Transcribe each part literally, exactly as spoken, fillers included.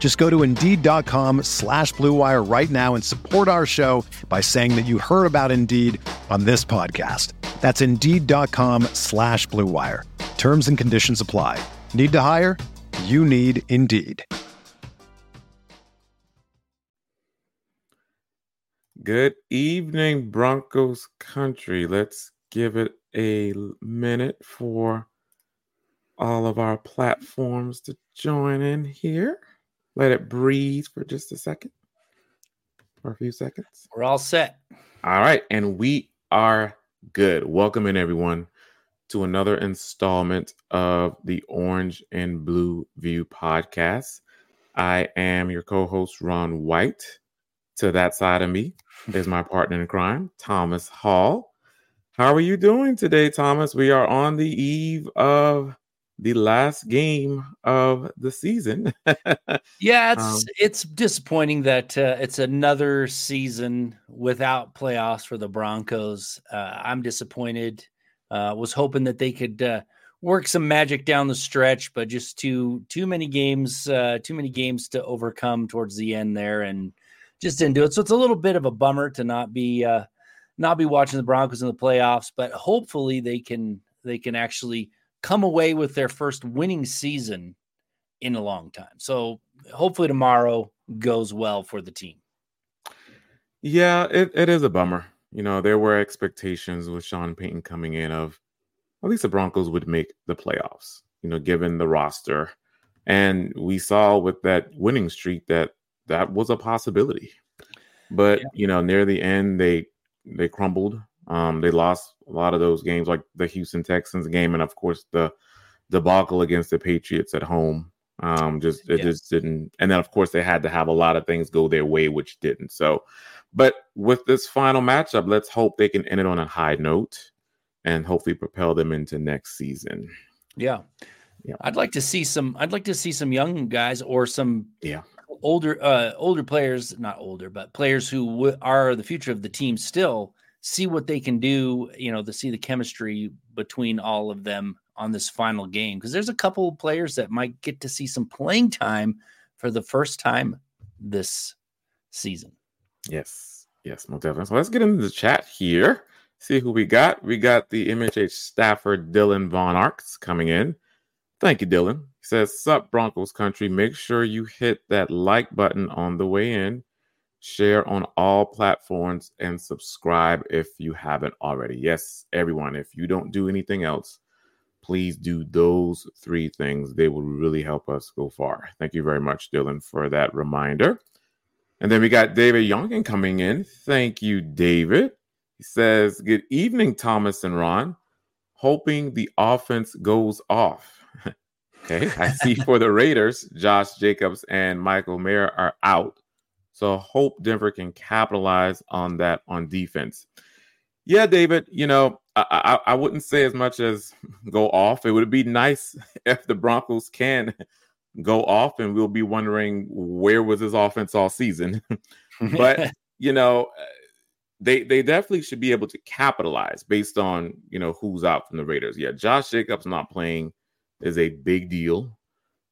Just go to Indeed.com slash Blue Wire right now and support our show by saying that you heard about Indeed on this podcast. That's Indeed.com slash Blue Wire. Terms and conditions apply. Need to hire? You need Indeed. Good evening, Broncos country. Let's give it a minute for all of our platforms to join in here. Let it breathe for just a second, for a few seconds. We're all set. All right, and we are good. Welcome in, everyone, to another installment of the Orange and Blue View podcast. I am your co-host, Ron White. To that side of me is my partner in crime, Thomas Hall. How are you doing today, Thomas? We are on the eve of the last game of the season. yeah, it's um, it's disappointing that uh, it's another season without playoffs for the Broncos. Uh, I'm disappointed. Uh, was hoping that they could uh, work some magic down the stretch, but just too too many games, uh, too many games to overcome towards the end there, and just didn't do it. So it's a little bit of a bummer to not be uh, not be watching the Broncos in the playoffs. But hopefully they can they can actually come away with their first winning season in a long time. So hopefully tomorrow goes well for the team. Yeah, it, it is a bummer. You know, there were expectations with Sean Payton coming in of at least the Broncos would make the playoffs, you know, given the roster. And we saw with that winning streak that that was a possibility. But, yeah. you know, near the end, they they crumbled. Um, they lost a lot of those games, like the Houston Texans game, and of course the debacle against the Patriots at home. Um, just it yeah. just didn't, and then of course they had to have a lot of things go their way, which didn't. So, but with this final matchup, let's hope they can end it on a high note, and hopefully propel them into next season. Yeah, yeah. I'd like to see some. I'd like to see some young guys or some yeah. older uh, older players, not older, but players who w- are the future of the team still. See what they can do, you know, to see the chemistry between all of them on this final game. Because there's a couple of players that might get to see some playing time for the first time this season. Yes. Yes, most definitely. So let's get into the chat here. See who we got. We got the M H H staffer, Dylan Von Arx, coming in. Thank you, Dylan. He says, sup, Broncos country. Make sure you hit that like button on the way in. Share on all platforms and subscribe if you haven't already. Yes, everyone, if you don't do anything else, please do those three things. They will really help us go far. Thank you very much, Dylan, for that reminder. And then we got David Youngkin coming in. Thank you, David. He says, good evening, Thomas and Ron. Hoping the offense goes off. Okay, I see for the Raiders, Josh Jacobs and Michael Mayer are out. So hope Denver can capitalize on that on defense. Yeah, David, you know, I, I, I wouldn't say as much as go off. It would be nice if the Broncos can go off and we'll be wondering where was his offense all season. But, you know, they they definitely should be able to capitalize based on, you know, who's out from the Raiders. Yeah, Josh Jacobs not playing is a big deal.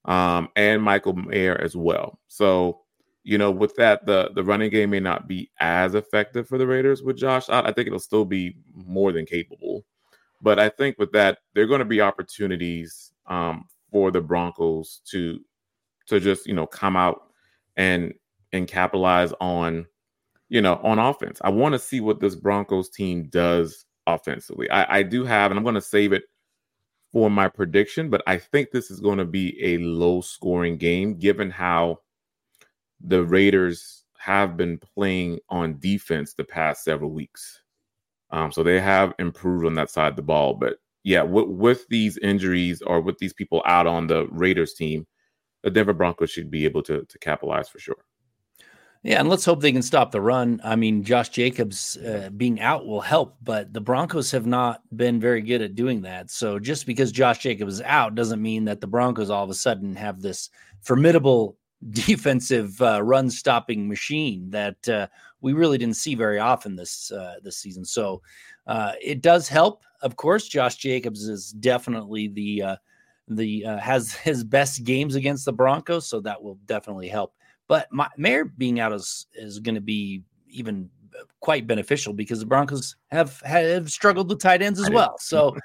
Um, and Michael Mayer as well. So, you know, with that, the, the running game may not be as effective for the Raiders with Josh. I, I think it'll still be more than capable. But I think with that, there are going to be opportunities um, for the Broncos to to just, you know, come out and and capitalize on, you know, on offense. I want to see what this Broncos team does offensively. I, I do have, and I'm going to save it for my prediction, but I think this is going to be a low-scoring game given how the Raiders have been playing on defense the past several weeks. Um, so they have improved on that side of the ball. But, yeah, w- with these injuries or with these people out on the Raiders team, the Denver Broncos should be able to, to capitalize for sure. Yeah, and let's hope they can stop the run. I mean, Josh Jacobs uh, being out will help, but the Broncos have not been very good at doing that. So just because Josh Jacobs is out doesn't mean that the Broncos all of a sudden have this formidable defensive uh, run-stopping machine that uh, we really didn't see very often this uh, this season. So uh, it does help, of course. Josh Jacobs is definitely the uh, the uh, has his best games against the Broncos, so that will definitely help. But my, Mayer being out is, is going to be even quite beneficial because the Broncos have, have struggled with tight ends as well. So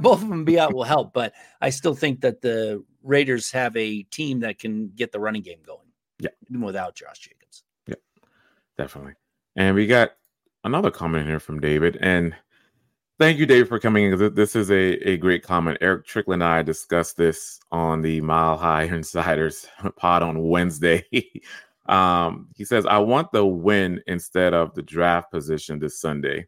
both of them be out will help. But I still think that the Raiders have a team that can get the running game going. Yeah, even without Josh Jacobs. Yeah, definitely. And we got another comment here from David. And thank you, David, for coming in. This is a, a great comment. Eric Trickle and I discussed this on the Mile High Insiders pod on Wednesday. um, he says, I want the win instead of the draft position this Sunday.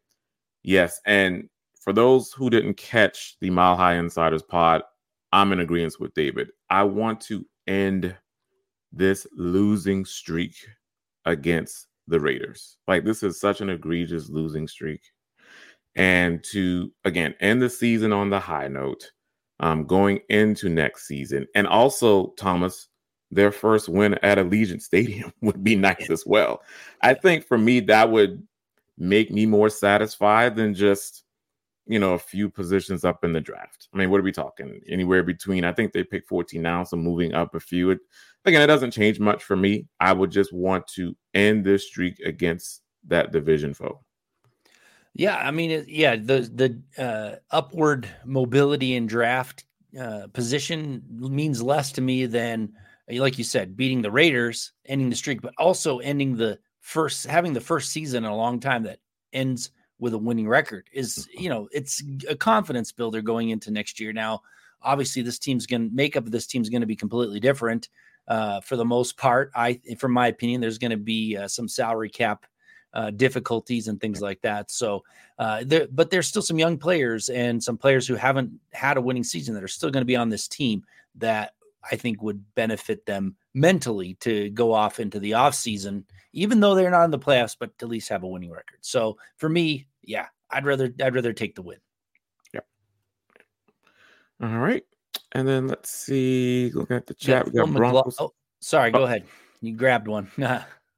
Yes, and for those who didn't catch the Mile High Insiders pod, I'm in agreement with David. I want to end this losing streak against the Raiders. Like, this is such an egregious losing streak. And to, again, end the season on the high note, um, going into next season. And also, Thomas, their first win at Allegiant Stadium would be nice as well. I think for me, that would make me more satisfied than just, you know, a few positions up in the draft. I mean, what are we talking? Anywhere between, I think they pick fourteen now, so moving up a few. It, again, it doesn't change much for me. I would just want to end this streak against that division foe. Yeah, I mean, it, yeah, the the uh, upward mobility in draft uh, position means less to me than, like you said, beating the Raiders, ending the streak, but also ending the first, having the first season in a long time that ends with a winning record is, you know, it's a confidence builder going into next year. Now, obviously, this team's going to makeup of this team's going to be completely different uh, for the most part. I, from my opinion, there's going to be uh, some salary cap Uh, difficulties and things like that. So, uh, there, but there's still some young players and some players who haven't had a winning season that are still going to be on this team that I think would benefit them mentally to go off into the off season, even though they're not in the playoffs, but at least have a winning record. So for me, yeah, I'd rather, I'd rather take the win. Yep. All right. And then let's see, looking at the chat. Yeah, we got McGl- Broncos. Oh, sorry. Go oh. ahead. You grabbed one.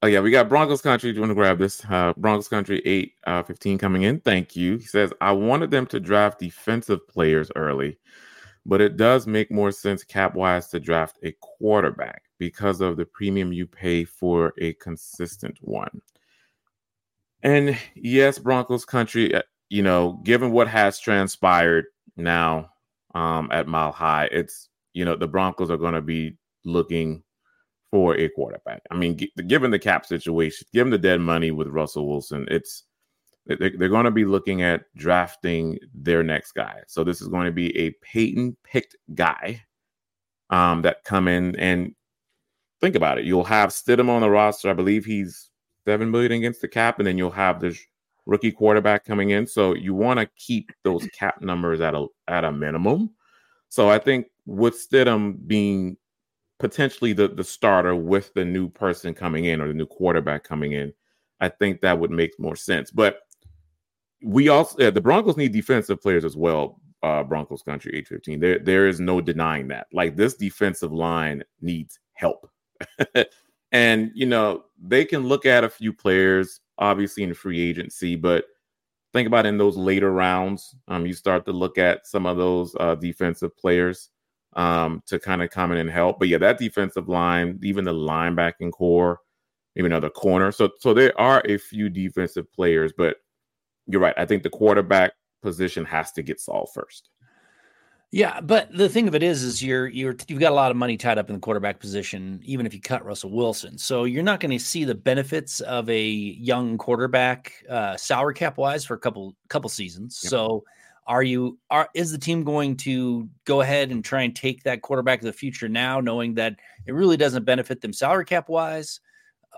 Oh, yeah, we got Broncos Country. Do you want to grab this? Uh, Broncos Country eight fifteen uh, coming in. Thank you. He says, I wanted them to draft defensive players early, but it does make more sense cap-wise to draft a quarterback because of the premium you pay for a consistent one. And yes, Broncos Country, you know, given what has transpired now um, at Mile High, it's, you know, the Broncos are going to be looking for a quarterback. I mean, g- given the cap situation, given the dead money with Russell Wilson, it's they're, they're going to be looking at drafting their next guy. So this is going to be a Peyton-picked guy um, that come in and think about it. You'll have Stidham on the roster. I believe he's seven million dollars against the cap, and then you'll have this rookie quarterback coming in. So you want to keep those cap numbers at a at a minimum. So I think with Stidham being potentially the, the starter with the new person coming in or the new quarterback coming in, I think that would make more sense. But we also yeah, the Broncos need defensive players as well. Uh, Broncos Country eight fifteen. There there is no denying that. Like, this defensive line needs help, and you know they can look at a few players obviously in free agency, but think about in those later rounds, um, you start to look at some of those uh, defensive players um to kind of come in and help. But yeah, that defensive line, even the linebacking core, maybe another corner. So so there are a few defensive players, but you're right. I think the quarterback position has to get solved first. Yeah, but the thing of it is, is you're you're you've got a lot of money tied up in the quarterback position, even if you cut Russell Wilson. So you're not going to see the benefits of a young quarterback, uh, salary cap wise, for a couple couple seasons. Yep. So are you are is the team going to go ahead and try and take that quarterback of the future now, knowing that it really doesn't benefit them salary cap wise,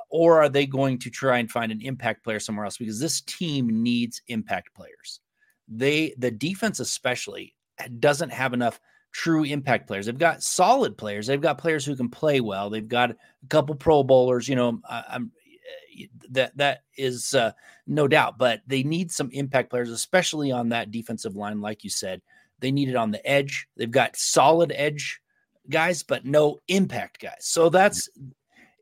or are they going to try and find an impact player somewhere else? Because this team needs impact players. They the defense especially doesn't have enough true impact players. They've got solid players. They've got players who can play well. They've got a couple Pro Bowlers, you know, I, I'm that, that is uh, no doubt, but they need some impact players, especially on that defensive line. Like you said, they need it on the edge. They've got solid edge guys, but no impact guys. So that's,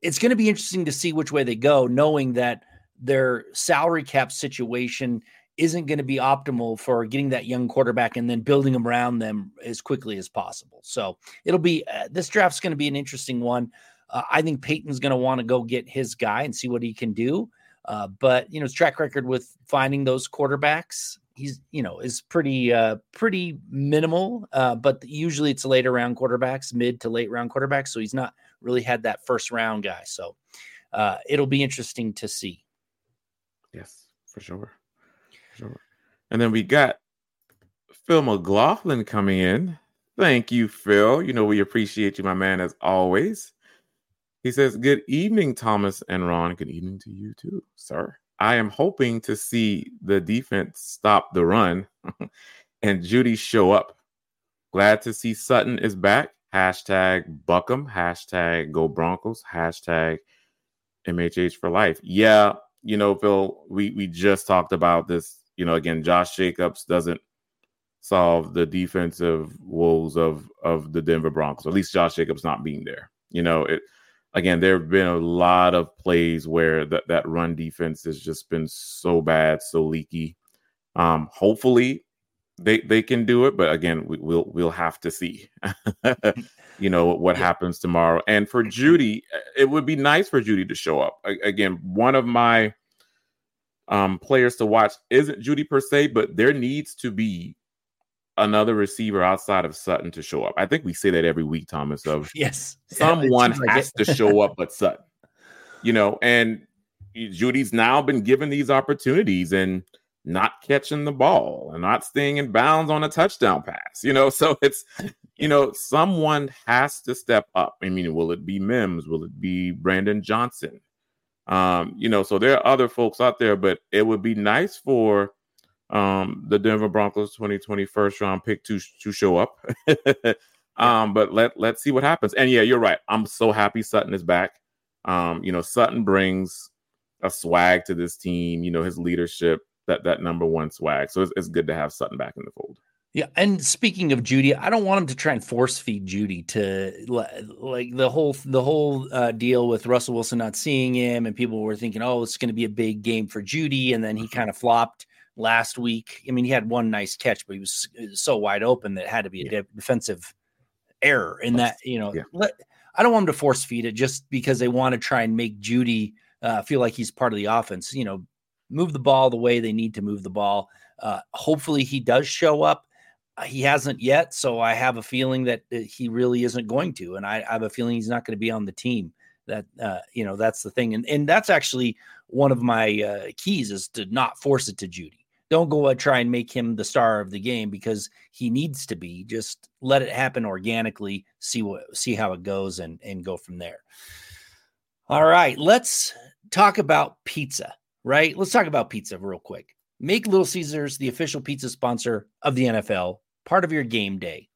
it's going to be interesting to see which way they go, knowing that their salary cap situation isn't going to be optimal for getting that young quarterback and then building around them as quickly as possible. So it'll be, uh, this draft's going to be an interesting one. Uh, I think Peyton's going to want to go get his guy and see what he can do. Uh, but you know, his track record with finding those quarterbacks, he's, you know, is pretty, uh, pretty minimal. Uh, but usually it's later round quarterbacks, mid to late round quarterbacks. So he's not really had that first round guy. So uh, it'll be interesting to see. Yes, for sure. Sure. And then we got Phil McLaughlin coming in. Thank you, Phil. You know, we appreciate you, my man, as always. He says, good evening, Thomas and Ron. Good evening to you, too, sir. I am hoping to see the defense stop the run and Jeudy show up. Glad to see Sutton is back. Hashtag Buckham. Hashtag Go Broncos. Hashtag M H H for life. Yeah, you know, Phil, we, we just talked about this. You know, again, Josh Jacobs doesn't solve the defensive woes of, of the Denver Broncos, at least Josh Jacobs not being there. You know, it again, there have been a lot of plays where that, that run defense has just been so bad, so leaky. Um, hopefully they they can do it. But again, we, we'll we'll have to see, you know, what happens tomorrow. And for Jeudy, it would be nice for Jeudy to show up. I, again, one of my Um, players to watch isn't Jeudy per se, but there needs to be another receiver outside of Sutton to show up. I think we say that every week, Thomas, of yes, someone yeah, has like to show up but Sutton, you know, and Judy's now been given these opportunities and not catching the ball and not staying in bounds on a touchdown pass, you know, so it's, you know, someone has to step up. I mean, will it be Mims? Will it be Brandon Johnson? Um, you know, so there are other folks out there, but it would be nice for um, the Denver Broncos twenty twenty first round pick to to show up. um, but let, let's see what happens. And yeah, you're right. I'm so happy Sutton is back. Um, you know, Sutton brings a swag to this team, you know, his leadership, that, that number one swag. So it's, it's good to have Sutton back in the fold. Yeah, and speaking of Jeudy, I don't want him to try and force feed Jeudy to like the whole the whole uh, deal with Russell Wilson not seeing him, and people were thinking, oh, it's going to be a big game for Jeudy, and then he kind of flopped last week. I mean, he had one nice catch, but he was, it was so wide open that it had to be a yeah. de- defensive error. In that, you know, yeah. let, I don't want him to force feed it just because they want to try and make Jeudy uh, feel like he's part of the offense. You know, move the ball the way they need to move the ball. Uh, hopefully, he does show up. He hasn't yet, so I have a feeling that he really isn't going to, and I, I have a feeling he's not going to be on the team. That uh, you know, that's the thing, and and that's actually one of my uh, keys is to not force it to Jeudy. Don't go and try and make him the star of the game because he needs to be. Just let it happen organically. See what see how it goes, and and go from there. All right, let's talk about pizza. Right, let's talk about pizza real quick. Make Little Caesars the official pizza sponsor of the N F L. Part of your game day.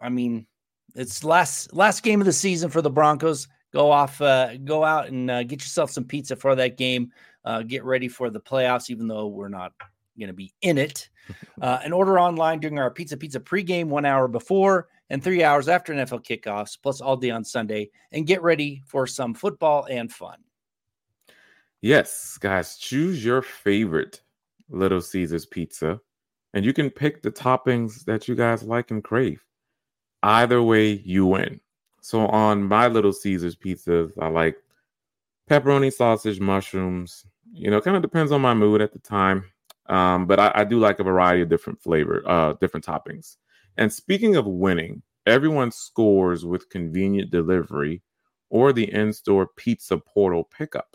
I mean, it's last last game of the season for the Broncos. Go off, uh, go out and uh, get yourself some pizza for that game. Uh, get ready for the playoffs, even though we're not going to be in it. Uh, and order online during our Pizza Pizza pregame one hour before and three hours after N F L kickoffs, plus all day on Sunday. And get ready for some football and fun. Yes, guys, choose your favorite Little Caesars pizza. And you can pick the toppings that you guys like and crave. Either way, you win. So on my Little Caesars pizzas, I like pepperoni, sausage, mushrooms. You know, kind of depends on my mood at the time. Um, but I, I do like a variety of different flavor, uh, different toppings. And speaking of winning, everyone scores with convenient delivery or the in-store pizza portal pickup.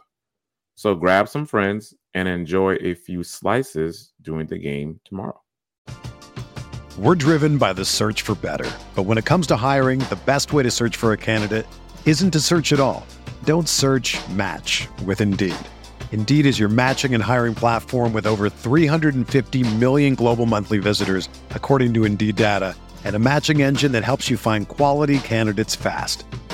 So grab some friends and enjoy a few slices during the game tomorrow. We're driven by the search for better. But when it comes to hiring, the best way to search for a candidate isn't to search at all. Don't search, match with Indeed. Indeed is your matching and hiring platform with over three hundred fifty million global monthly visitors, according to Indeed data, and a matching engine that helps you find quality candidates fast.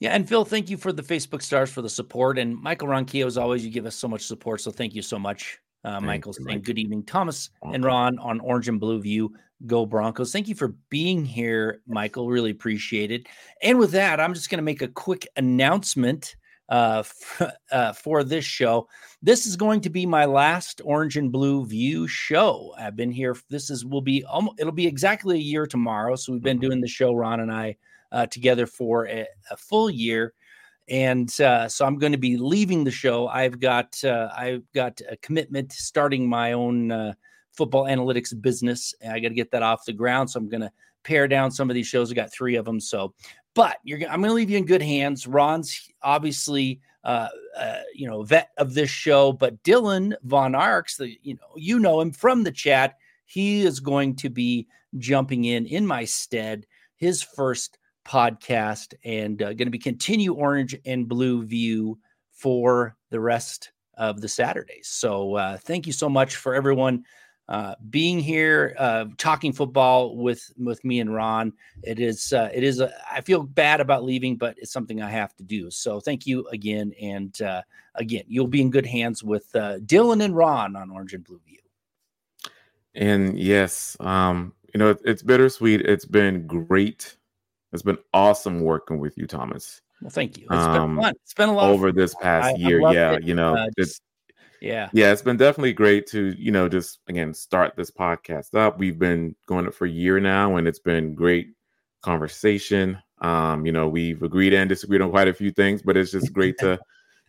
Yeah, and Phil, thank you for the Facebook stars for the support. And Michael Ronquillo, as always, you give us so much support, so thank you so much. Uh, Michael's saying good evening, Thomas and Ron on Orange and Blue View. Go Broncos. Thank you for being here, Michael. Really appreciate it. And with that, I'm just going to make a quick announcement uh, f- uh, for this show. This is going to be my last Orange and Blue View show. I've been here. This is will be almost, it'll be exactly a year tomorrow. So we've been doing the show, Ron and I, uh, together for a, a full year. And uh, so I'm going to be leaving the show. I've got uh, I've got a commitment to starting my own uh, football analytics business. I got to get that off the ground. So I'm going to pare down some of these shows. I got three of them. So, but you're, I'm going to leave you in good hands. Ron's obviously uh, uh, you know vet of this show, but Dylan Von Arx, the you know you know him from the chat. He is going to be jumping in in my stead. His first podcast and uh, going to be continue Orange and Blue View for the rest of the Saturdays. So uh, thank you so much for everyone uh, being here, uh, talking football with, with me and Ron. It is, uh, it is, a, I feel bad about leaving, but it's something I have to do. So thank you again. And uh, again, you'll be in good hands with uh, Dylan and Ron on Orange and Blue View. And yes, um, you know, it, it's bittersweet. It's been great. It's been awesome working with you, Thomas. Well, thank you. It's um, been fun. It's been a lot over of this past I, year. I yeah, it. you know, uh, it's yeah, yeah. It's been definitely great to you know just again start this podcast up. We've been going up for a year now, and it's been great conversation. Um, you know, we've agreed and disagreed on quite a few things, but it's just great to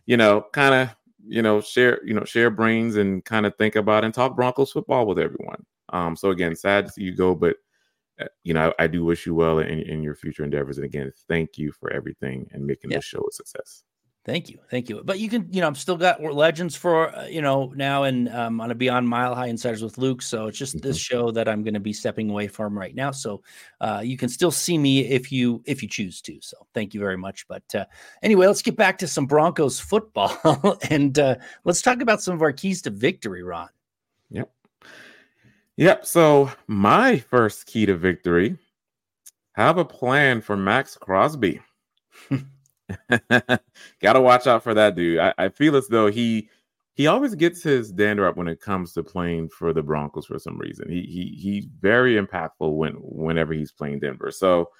you know kind of you know share you know share brains and kind of think about and talk Broncos football with everyone. Um, so again, sad to see you go, but. You know, I, I do wish you well in, in your future endeavors. And again, thank you for everything and making yeah. this show a success. Thank you. Thank you. But you can, you know, I've still got legends for, uh, you know, now and um, on a Beyond Mile High Insiders with Luke. So it's just mm-hmm. this show that I'm going to be stepping away from right now. So uh, you can still see me if you, if you choose to. So thank you very much. But uh, anyway, let's get back to some Broncos football and uh, let's talk about some of our keys to victory, Ron. Yep. Yep, so my first key to victory, have a plan for Maxx Crosby. Got to watch out for that dude. I, I feel as though he he always gets his dander up when it comes to playing for the Broncos for some reason. He he he's very impactful when whenever he's playing Denver. So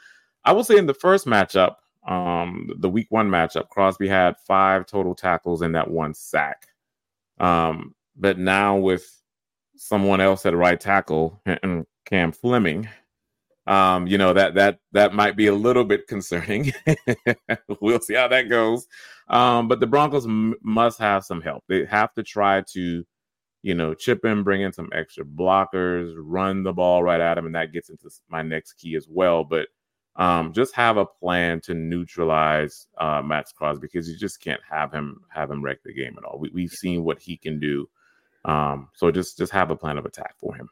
I will say in the first matchup, um, the week one matchup, Crosby had five total tackles and that one sack. Um, but now with someone else at right tackle, Cam Fleming. Um, you know, that that that might be a little bit concerning. We'll see how that goes. Um, but the Broncos m- must have some help. They have to try to you know, chip in, bring in some extra blockers, run the ball right at him. And that gets into my next key as well. But um, just have a plan to neutralize uh, Maxx Crosby, because you just can't have him have him wreck the game at all. We, we've seen what he can do. Um, so just just have a plan of attack for him.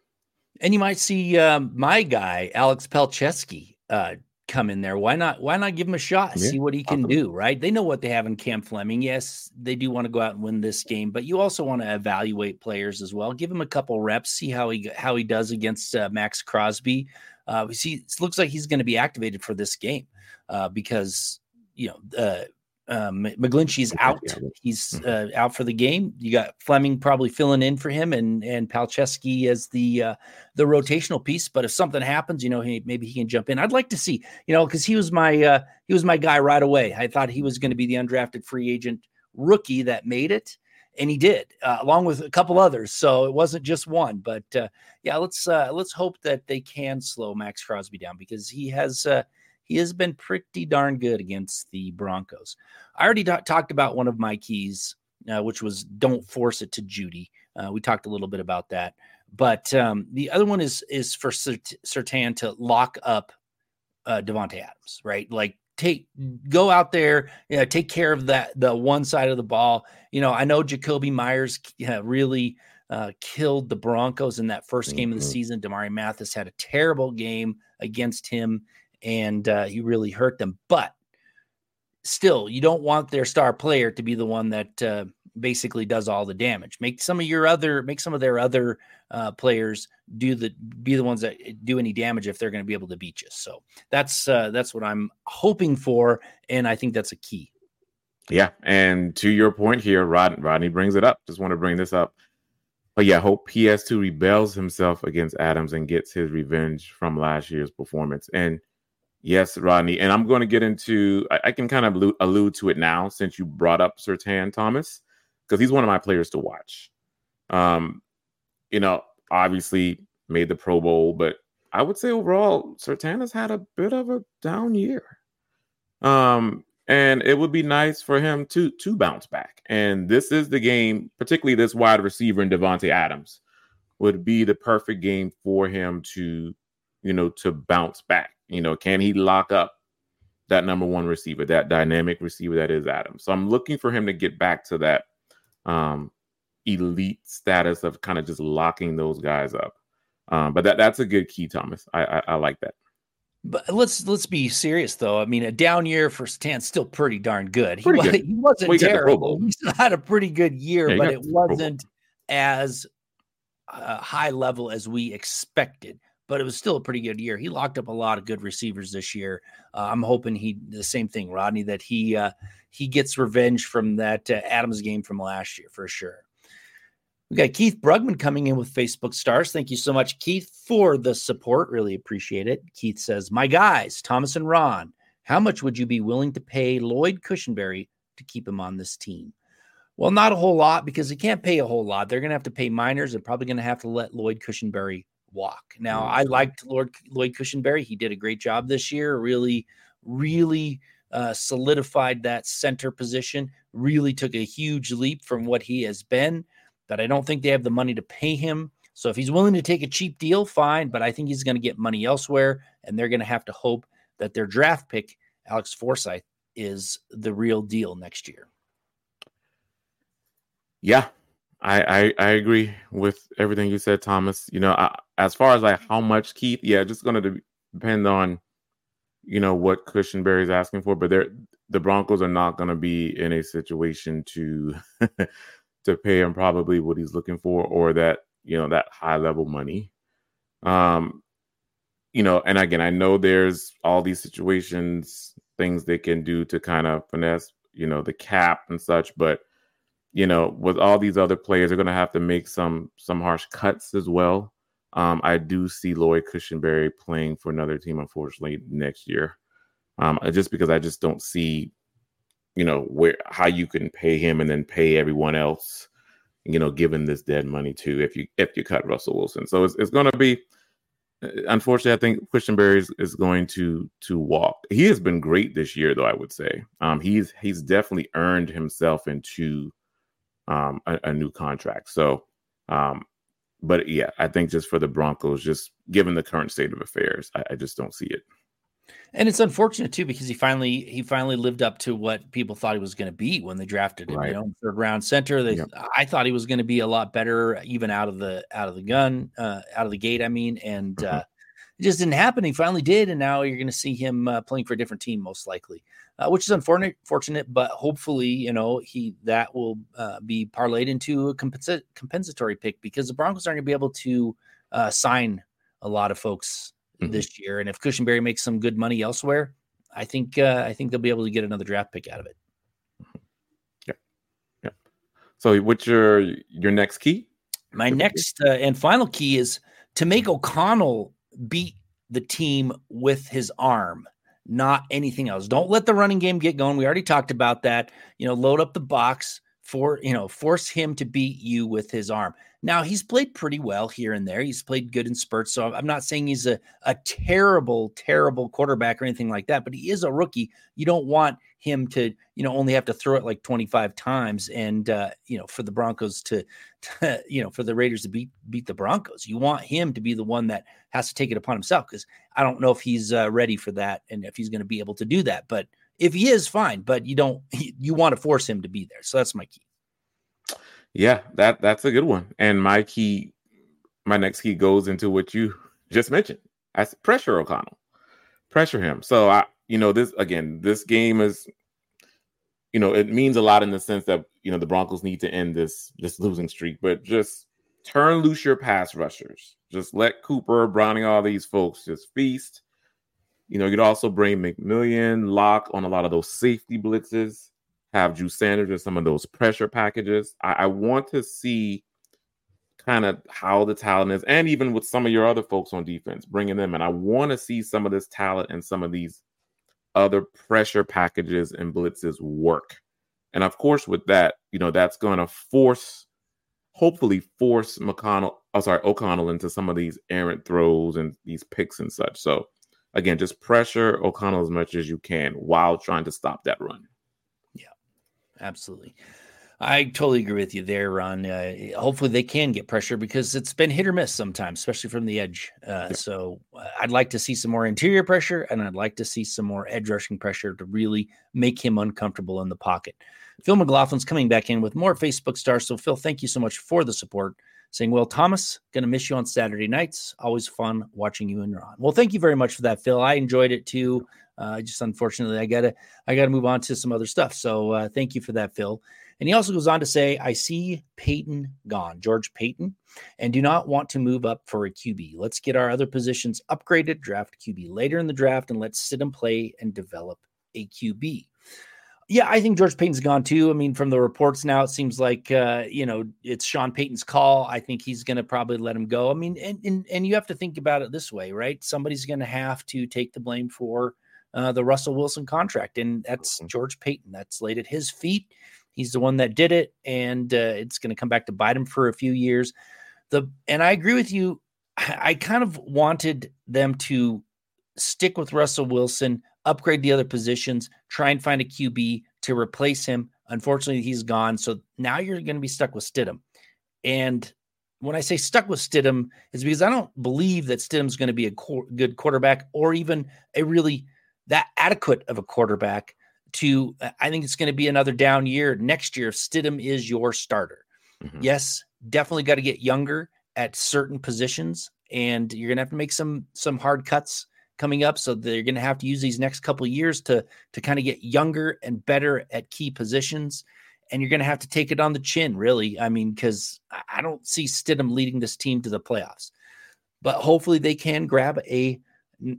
And you might see um, my guy, Alex Palczewski, uh, come in there. Why not? Why not give him a shot? Yeah, see what he can awesome. do. Right? They know what they have in Cam Fleming. Yes, they do want to go out and win this game, but you also want to evaluate players as well. Give him a couple reps. See how he how he does against uh, Maxx Crosby. Uh, we see it looks like he's going to be activated for this game uh, because you know uh, um, McGlinchey's out. He's uh, out for the game. You got Fleming probably filling in for him, and and Palczewski as the uh, the rotational piece. But if something happens, you know, he, maybe he can jump in. I'd like to see, you know, because he was my uh, he was my guy right away. I thought he was going to be the undrafted free agent rookie that made it. And he did, uh, along with a couple others. So it wasn't just one, but uh, yeah, let's uh, let's hope that they can slow Maxx Crosby down, because he has uh, he has been pretty darn good against the Broncos. I already ta- talked about one of my keys, uh, which was don't force it to Jeudy. Uh, we talked a little bit about that, but um, the other one is is for Surtain to lock up uh, Davante Adams, right? Like. Take go out there, you know, take care of that the one side of the ball. You know, I know Jakobi Meyers uh, really uh, killed the Broncos in that first game mm-hmm. of the season. Demaryius Mathis had a terrible game against him, and uh, he really hurt them. But still, you don't want their star player to be the one that uh, basically does all the damage. Make some of your other, make some of their other uh, players do the be the ones that do any damage if they're going to be able to beat you. So that's uh, that's what I'm hoping for, and I think that's a key. Yeah, and to your point here, Rod, Rodney brings it up. Just want to bring this up, but yeah, hope P S two rebels himself against Adams and gets his revenge from last year's performance. And yes, Rodney, and I'm going to get into, I, I can kind of allude, allude to it now since you brought up Surtain, Thomas, because he's one of my players to watch. Um, you know, obviously made the Pro Bowl, but I would say overall, Surtain has had a bit of a down year. Um, and it would be nice for him to, to bounce back. And this is the game, particularly this wide receiver in Davante Adams, would be the perfect game for him to, you know, to bounce back. You know, can he lock up that number one receiver, that dynamic receiver that is Adams? So I'm looking for him to get back to that um, elite status of kind of just locking those guys up. Um, but that that's a good key, Thomas. I, I, I like that. But let's let's be serious, though. I mean, a down year for Stan's still pretty darn good. Pretty he, good. he wasn't well, he terrible. He still had a pretty good year, yeah, but it wasn't as uh, high level as we expected. But it was still a pretty good year. He locked up a lot of good receivers this year. Uh, I'm hoping he the same thing, Rodney, that he uh, he gets revenge from that uh, Adams game from last year for sure. We got Keith Brugman coming in with Facebook stars. Thank you so much, Keith, for the support. Really appreciate it. Keith says, "My guys, Thomas and Ron, how much would you be willing to pay Lloyd Cushenberry to keep him on this team?" Well, not a whole lot, because they can't pay a whole lot. They're going to have to pay Meinerz and probably going to have to let Lloyd Cushenberry walk. Now, I liked Lord Lloyd Cushenberry. He did a great job this year, really, really uh, solidified that center position, really took a huge leap from what he has been, but I don't think they have the money to pay him. So if he's willing to take a cheap deal, fine, but I think he's going to get money elsewhere, and they're going to have to hope that their draft pick, Alex Forsythe, is the real deal next year. Yeah. I, I I agree with everything you said, Thomas. You know, I, as far as like how much, Keith, yeah, just going to depend on, you know, what Cushenberry is asking for. But they're the Broncos are not going to be in a situation to to pay him probably what he's looking for, or that, you know, that high level money. Um, you know, and again, I know there's all these situations, things they can do to kind of finesse, you know, the cap and such, but. You know, with all these other players, they're going to have to make some some harsh cuts as well. Um, I do see Lloyd Cushenberry playing for another team, unfortunately, next year, um, just because I just don't see, you know, where how you can pay him and then pay everyone else, you know, given this dead money too. If you if you cut Russell Wilson, so it's it's going to be, unfortunately, I think Cushenberry is, is going to to walk. He has been great this year, though. I would say um, he's he's definitely earned himself into. Um, a, a new contract. So Um, but yeah, I think just for the Broncos, just given the current state of affairs, I, I just don't see it. And it's unfortunate too, because he finally he finally lived up to what people thought he was going to be when they drafted him. Right. You know, third round center. They, yep. I thought he was going to be a lot better, even out of the out of the gun, uh, out of the gate. I mean, and mm-hmm. uh, it just didn't happen. He finally did, and now you're going to see him uh, playing for a different team, most likely, uh, which is unfortunate. Fortunate, but hopefully, you know, he that will uh, be parlayed into a compensa- compensatory pick, because the Broncos aren't going to be able to uh, sign a lot of folks this year. And if Cushenberry makes some good money elsewhere, I think uh, I think they'll be able to get another draft pick out of it. Yeah. Yeah. So what's your your next key? My next uh, and final key is to make O'Connell beat the team with his arm, not anything else. Don't let the running game get going. We already talked about that. You know, load up the box for, you know, force him to beat you with his arm. Now, he's played pretty well here and there. He's played good in spurts, so I'm not saying he's a, a terrible, terrible quarterback or anything like that, but he is a rookie. You don't want him to, you know, only have to throw it like twenty-five times and, uh, you know, for the Broncos to, to, you know, for the Raiders to beat beat the Broncos. You want him to be the one that has to take it upon himself, because I don't know if he's uh, ready for that and if he's going to be able to do that. But if he is, fine, but you don't, you want to force him to be there. So that's my key. Yeah, that that's a good one. And my key, my next key goes into what you just mentioned. That's pressure O'Connell, pressure him. So I, you know, this again, this game is, you know, it means a lot in the sense that, you know, the Broncos need to end this this losing streak. But just turn loose your pass rushers. Just let Cooper, Browning, all these folks just feast. You know, you could also bring McMillian, Locke on a lot of those safety blitzes. Have Drew Sanders or some of those pressure packages. I, I want to see kind of how the talent is, and even with some of your other folks on defense, bringing them in. I want to see some of this talent and some of these other pressure packages and blitzes work. And of course, with that, you know, that's going to force, hopefully force McConnell, oh, sorry, O'Connell into some of these errant throws and these picks and such. So again, just pressure O'Connell as much as you can while trying to stop that run. Absolutely. I totally agree with you there, Ron. Uh, hopefully they can get pressure, because it's been hit or miss sometimes, especially from the edge. Uh, so I'd like to see some more interior pressure, and I'd like to see some more edge rushing pressure to really make him uncomfortable in the pocket. Phil McLaughlin's coming back in with more Facebook stars. So Phil, thank you so much for the support, saying, well, Thomas, going to miss you on Saturday nights. Always fun watching you and Ron. Well, thank you very much for that, Phil. I enjoyed it too. Uh, just unfortunately, I gotta, I gotta move on to some other stuff. So uh, thank you for that, Phil. And he also goes on to say, I see Paton gone, George Paton, and do not want to move up for a Q B. Let's get our other positions upgraded, draft Q B later in the draft, and let's sit and play and develop a Q B. Yeah, I think George Paton's gone too. I mean, from the reports now, it seems like, uh, you know, it's Sean Payton's call. I think he's going to probably let him go. I mean, and, and and you have to think about it this way, right? Somebody's going to have to take the blame for Uh, the Russell Wilson contract, and that's George Paton. That's laid at his feet. He's the one that did it, and uh, it's going to come back to bite him for a few years. The and I agree with you. I kind of wanted them to stick with Russell Wilson, upgrade the other positions, try and find a Q B to replace him. Unfortunately, he's gone, so now you're going to be stuck with Stidham. And when I say stuck with Stidham, it's because I don't believe that Stidham's going to be a co- good quarterback, or even a really that adequate of a quarterback to, I think it's going to be another down year next year if Stidham is your starter. Mm-hmm. Yes, definitely got to get younger at certain positions, and you're going to have to make some, some hard cuts coming up. So they're going to have to use these next couple of years to, to kind of get younger and better at key positions. And you're going to have to take it on the chin, really. I mean, cause I don't see Stidham leading this team to the playoffs, but hopefully they can grab a,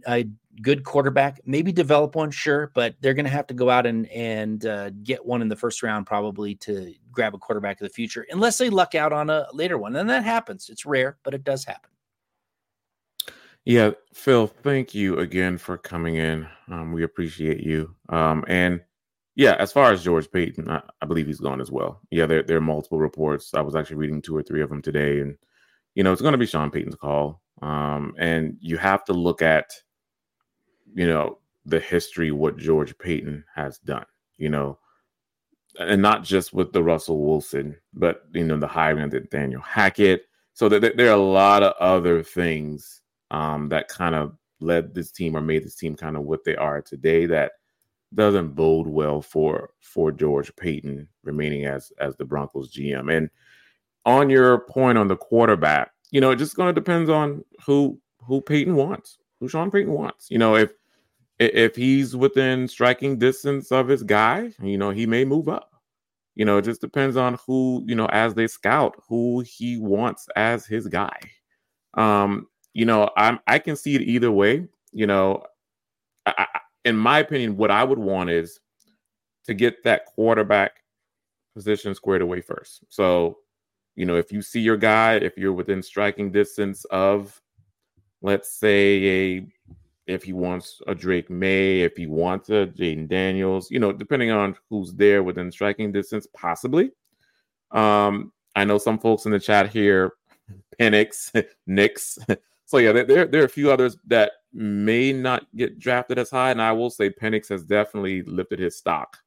a good quarterback, maybe develop one, sure, but they're going to have to go out and and uh, get one in the first round probably to grab a quarterback of the future, unless they luck out on a later one. And that happens. It's rare, but it does happen. Yeah, Phil, thank you again for coming in. Um, we appreciate you. Um, and yeah, as far as George Paton, I, I believe he's gone as well. Yeah, there, there are multiple reports. I was actually reading two or three of them today, and you know, it's going to be Sean Payton's call. Um, and you have to look at, you know, the history, what George Paton has done. You know, and not just with the Russell Wilson, but, you know, the hiring of the Nathaniel Hackett. So th- th- there are a lot of other things um, that kind of led this team or made this team kind of what they are today that doesn't bode well for for George Paton remaining as as the Broncos G M. And on your point on the quarterback, you know, it just kind of depends on who who Paton wants, who Sean Payton wants. You know, if if he's within striking distance of his guy, you know, he may move up. You know, it just depends on who, you know, as they scout, who he wants as his guy. Um, you know, I'm I can see it either way. You know, I, I, in my opinion, what I would want is to get that quarterback position squared away first. So, you know, if you see your guy, if you're within striking distance of, let's say, a if he wants a Drake May, if he wants a Jaden Daniels, you know, depending on who's there within striking distance, possibly. Um, I know some folks in the chat here, Penix, Knicks. So, yeah, there, there are a few others that may not get drafted as high. And I will say Penix has definitely lifted his stock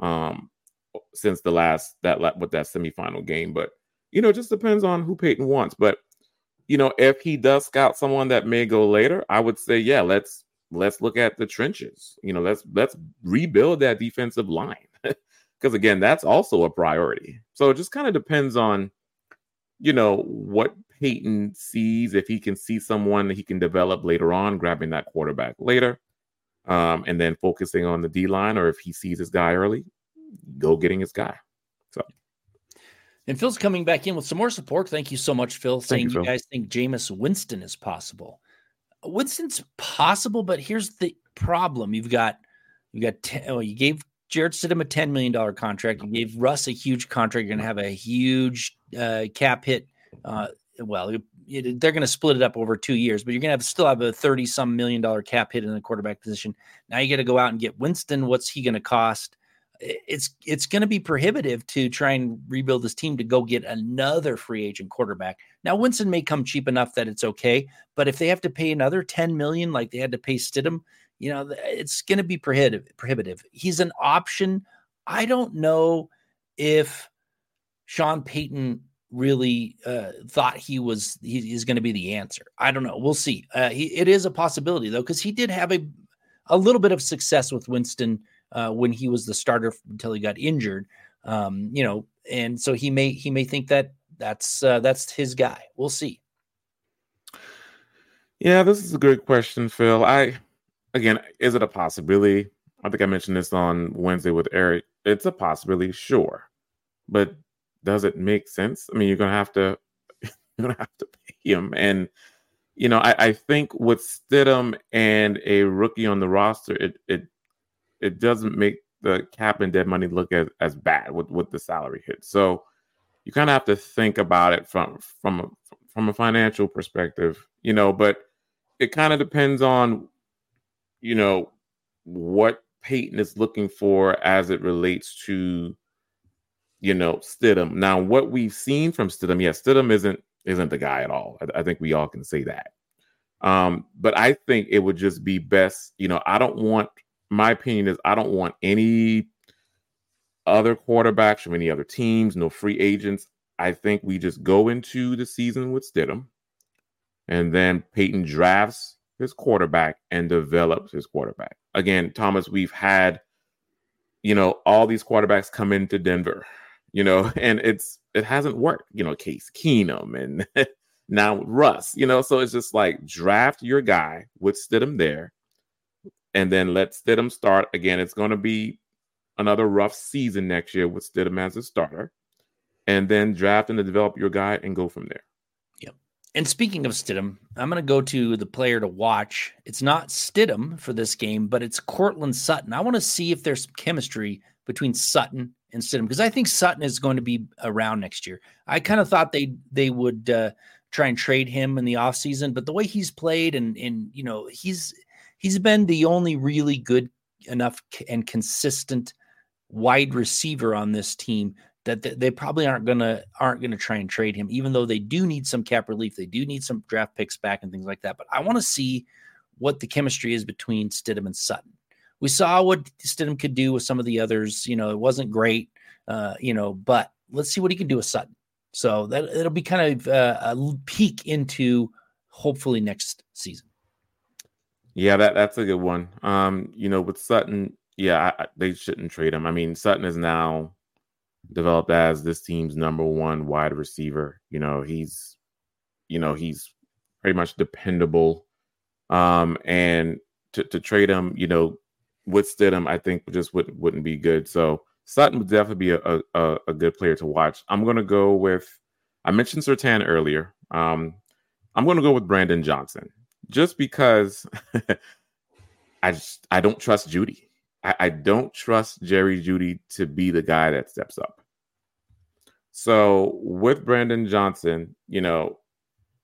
um, since the last, that with that semifinal game. But, you know, it just depends on who Paton wants. But, you know, if he does scout someone that may go later, I would say, yeah, let's let's look at the trenches. You know, let's let's rebuild that defensive line because again, that's also a priority. So it just kind of depends on, you know, what Paton sees. If he can see someone that he can develop later on, grabbing that quarterback later, um, and then focusing on the D line, or if he sees his guy early, go getting his guy. So. And Phil's coming back in with some more support. Thank you so much, Phil, saying you, Phil. You guys think Jameis Winston is possible. Winston's possible, but here's the problem. You've got, you got, ten, well, you gave Jared Stidham a ten million dollars contract. You gave Russ a huge contract. You're going to have a huge uh, cap hit. Uh, well, it, it, they're going to split it up over two years, but you're going to have still have a thirty some million dollar cap hit in the quarterback position. Now you got to go out and get Winston. What's he going to cost? It's it's going to be prohibitive to try and rebuild this team to go get another free agent quarterback. Now, Winston may come cheap enough that it's okay, but if they have to pay another ten million dollars like they had to pay Stidham, you know, it's going to be prohibitive. Prohibitive. He's an option. I don't know if Sean Payton really uh, thought he was he is going to be the answer. I don't know. We'll see. Uh, he, it is a possibility though, because he did have a a little bit of success with Winston. Uh, when he was the starter until he got injured, um, you know, and so he may he may think that that's uh, that's his guy. We'll see. Yeah, this is a great question, Phil. I again, is it a possibility? I think I mentioned this on Wednesday with Eric. It's a possibility, sure, but does it make sense? I mean, you're gonna have to you're gonna have to pay him, and you know, I, I think with Stidham and a rookie on the roster, it it. it doesn't make the cap and dead money look as, as bad with, with the salary hit. So you kind of have to think about it from, from, a, from a financial perspective, you know, but it kind of depends on, you know, what Paton is looking for as it relates to, you know, Stidham. Now, what we've seen from Stidham, yes, Stidham isn't, isn't the guy at all. I, I think we all can say that. Um, but I think it would just be best, you know, I don't want, my opinion is I don't want any other quarterbacks from any other teams, no free agents. I think we just go into the season with Stidham, and then Paton drafts his quarterback and develops his quarterback. Again, Thomas, we've had, you know, all these quarterbacks come into Denver, you know, and it's it hasn't worked. You know, Case Keenum and now Russ, you know, so it's just like draft your guy with Stidham there. And then let Stidham start. Again, it's going to be another rough season next year with Stidham as a starter. And then draft and develop your guy and go from there. Yep. And speaking of Stidham, I'm going to go to the player to watch. It's not Stidham for this game, but it's Courtland Sutton. I want to see if there's some chemistry between Sutton and Stidham, because I think Sutton is going to be around next year. I kind of thought they they would uh, try and trade him in the offseason, but the way he's played and, and you know, he's – he's been the only really good enough and consistent wide receiver on this team that they probably aren't going to aren't going to try and trade him, even though they do need some cap relief. They do need some draft picks back and things like that. But I want to see what the chemistry is between Stidham and Sutton. We saw what Stidham could do with some of the others. You know, it wasn't great. uh, you know, but let's see what he can do with Sutton. So that it'll be kind of uh, a peek into hopefully next season. Yeah, that, that's a good one. Um, you know, with Sutton, yeah, I, they shouldn't trade him. I mean, Sutton is now developed as this team's number one wide receiver. You know, he's, you know, he's pretty much dependable. Um, and to, to trade him, you know, with Stidham, I think just wouldn't, wouldn't be good. So Sutton would definitely be a, a, a good player to watch. I'm going to go with, I mentioned Surtain earlier. Um, I'm going to go with Brandon Johnson just because I just, I don't trust Jeudy. I, I don't trust Jerry Jeudy to be the guy that steps up. So with Brandon Johnson, you know,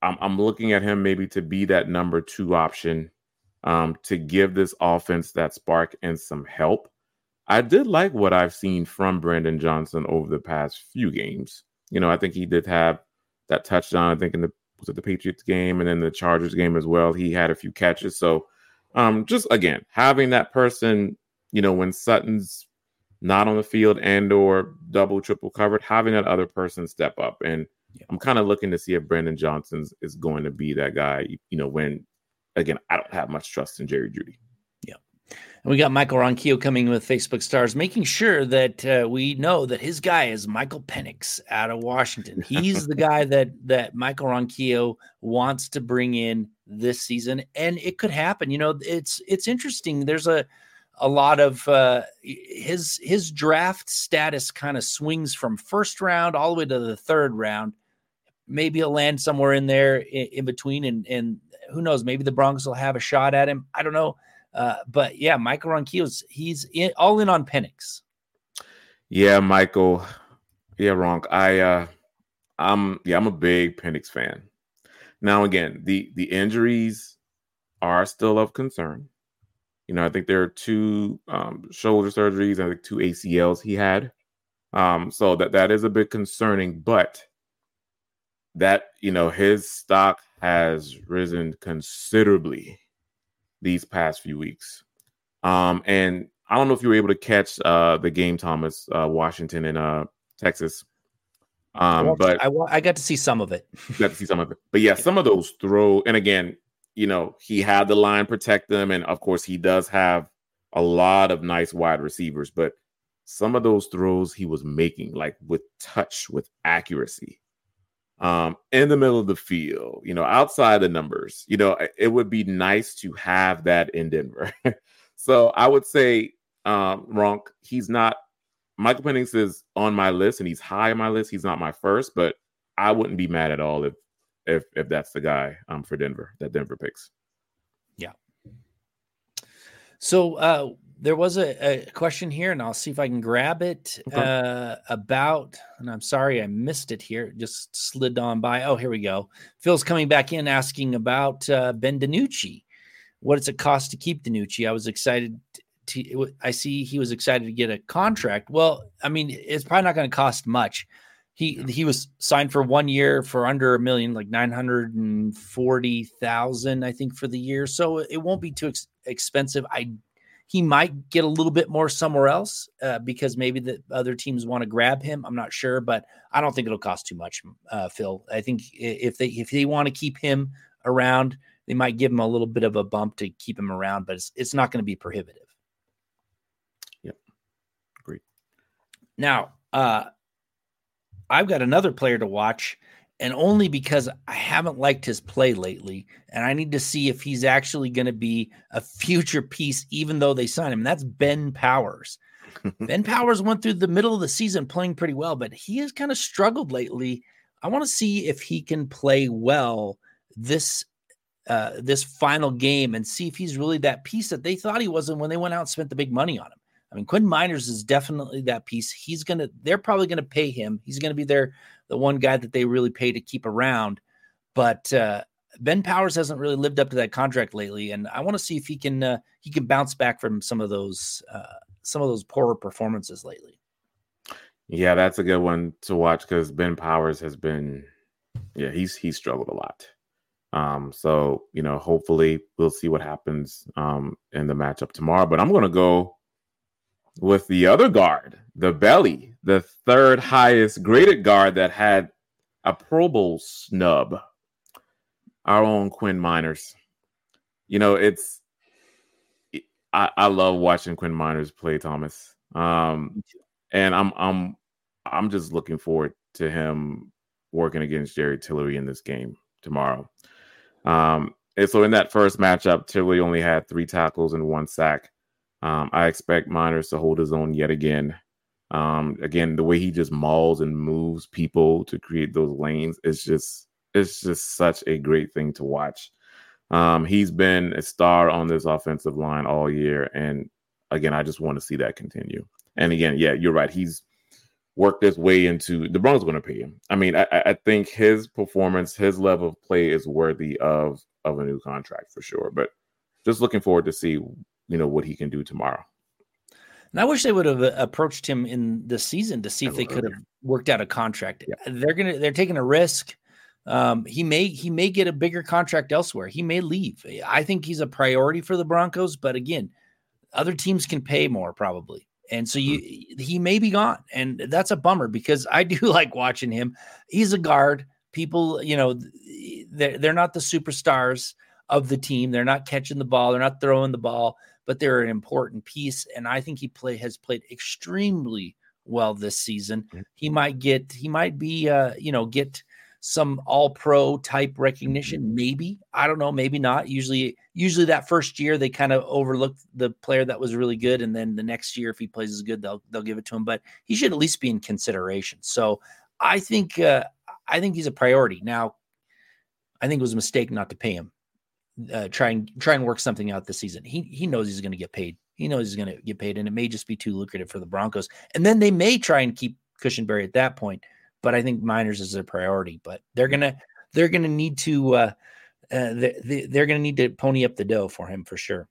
I'm, I'm looking at him maybe to be that number two option, um, to give this offense that spark and some help. I did like what I've seen from Brandon Johnson over the past few games. You know, I think he did have that touchdown, I think, in the was it the Patriots game and then the Chargers game as well. He had a few catches. So um, just, again, having that person, you know, when Sutton's not on the field and or double, triple covered, having that other person step up. And yeah. I'm kind of looking to see if Brandon Johnson is going to be that guy, you know, when, again, I don't have much trust in Jerry Jeudy. Yeah. And we got Michael Ronquillo coming with Facebook Stars, making sure that uh, we know that his guy is Michael Penix out of Washington. He's the guy that that Michael Ronquillo wants to bring in this season. And it could happen. You know, it's it's interesting. There's a a lot of uh, his his draft status kind of swings from first round all the way to the third round. Maybe he'll land somewhere in there in, in between, and and who knows? Maybe the Broncos will have a shot at him. I don't know, uh, but yeah, Michael Ronquillo, he's in, all in on Penix. Yeah, Michael. Yeah, Ronk. I, uh, I'm yeah, I'm a big Penix fan. Now again, the the injuries are still of concern. You know, I think there are two um, shoulder surgeries, I think two A C Ls he had. Um, so that, that is a bit concerning, but that, you know, his stock has risen considerably these past few weeks. Um, and I don't know if you were able to catch uh, the game, Thomas, uh, Washington and uh, Texas. Um, I but to, I, want, I got to see some of it. Got to see some of it. But yeah, some of those throw, and again, you know, he had the line protect them. And of course, he does have a lot of nice wide receivers, but some of those throws he was making, like with touch, with accuracy, um, in the middle of the field, you know, outside the numbers, you know, it would be nice to have that in Denver. So I would say, um, Ronk, he's not, Michael Penix is on my list and he's high on my list. He's not my first, but I wouldn't be mad at all if, If if that's the guy um, for Denver, that Denver picks. Yeah. So uh, there was a, a question here, and I'll see if I can grab it okay. uh, about, and I'm sorry I missed it here. It just slid on by. Oh, here we go. Phil's coming back in asking about uh, Ben DiNucci. What does it cost to keep DiNucci? I was excited. To, I see he was excited to get a contract. Well, I mean, it's probably not going to cost much. He he was signed for one year for under a million, like nine hundred forty thousand, I think, for the year. So it won't be too ex- expensive. I he might get a little bit more somewhere else uh, because maybe the other teams want to grab him. I'm not sure, but I don't think it'll cost too much, uh, Phil. I think if they if they want to keep him around, they might give him a little bit of a bump to keep him around, but it's it's not going to be prohibitive. Yep, agreed. Now, uh. I've got another player to watch, and only because I haven't liked his play lately, and I need to see if he's actually going to be a future piece, even though they sign him. And that's Ben Powers. Ben Powers went through the middle of the season playing pretty well, but he has kind of struggled lately. I want to see if he can play well this uh, this final game and see if he's really that piece that they thought he wasn't when they went out and spent the big money on him. I mean, Quinn Meinerz is definitely that piece. He's going to, they're probably going to pay him. He's going to be their, the one guy that they really pay to keep around. But uh, Ben Powers hasn't really lived up to that contract lately. And I want to see if he can, uh, he can bounce back from some of those, uh, some of those poorer performances lately. Yeah, that's a good one to watch because Ben Powers has been, yeah, he's, he's struggled a lot. Um, so, you know, hopefully we'll see what happens um, in the matchup tomorrow, but I'm going to go with the other guard, the belly, the third highest graded guard that had a Pro Bowl snub, our own Quinn Meinerz. You know, it's it, I, I love watching Quinn Meinerz play, Thomas. Um, and I'm I'm I'm just looking forward to him working against Jerry Tillery in this game tomorrow. Um, and so in that first matchup, Tillery only had three tackles and one sack. Um, I expect Meinerz to hold his own yet again. Um, again, the way he just mauls and moves people to create those lanes, it's just it's just such a great thing to watch. Um, he's been a star on this offensive line all year, and again, I just want to see that continue. And again, yeah, you're right. He's worked his way into the Broncos going to pay him. I mean, I, I think his performance, his level of play is worthy of of a new contract for sure. But just looking forward to see, you know, what he can do tomorrow. And I wish they would have approached him in the season to see if they could have worked out a contract. Yeah. They're gonna they're taking a risk. Um, he may he may get a bigger contract elsewhere. He may leave. I think he's a priority for the Broncos, but again, other teams can pay more probably. And so you, mm-hmm. he may be gone, and that's a bummer because I do like watching him. He's a guard. People, you know, they're, they're not the superstars of the team. They're not catching the ball. They're not throwing the ball, but they're an important piece. And I think he play has played extremely well this season. Mm-hmm. He might get, he might be, uh, you know, get some all-pro type recognition. Maybe, I don't know, maybe not. Usually, usually that first year they kind of overlook the player that was really good, and then the next year, if he plays as good, they'll they'll give it to him. But he should at least be in consideration. So I think uh, I think he's a priority. Now, I think it was a mistake not to pay him. Uh, try and try and work something out this season. He he knows he's going to get paid. He knows he's going to get paid, and it may just be too lucrative for the Broncos. And then they may try and keep Cushenberry at that point. But I think Meinerz is their priority. But they're gonna they're gonna need to uh, uh, they, they're gonna need to pony up the dough for him for sure.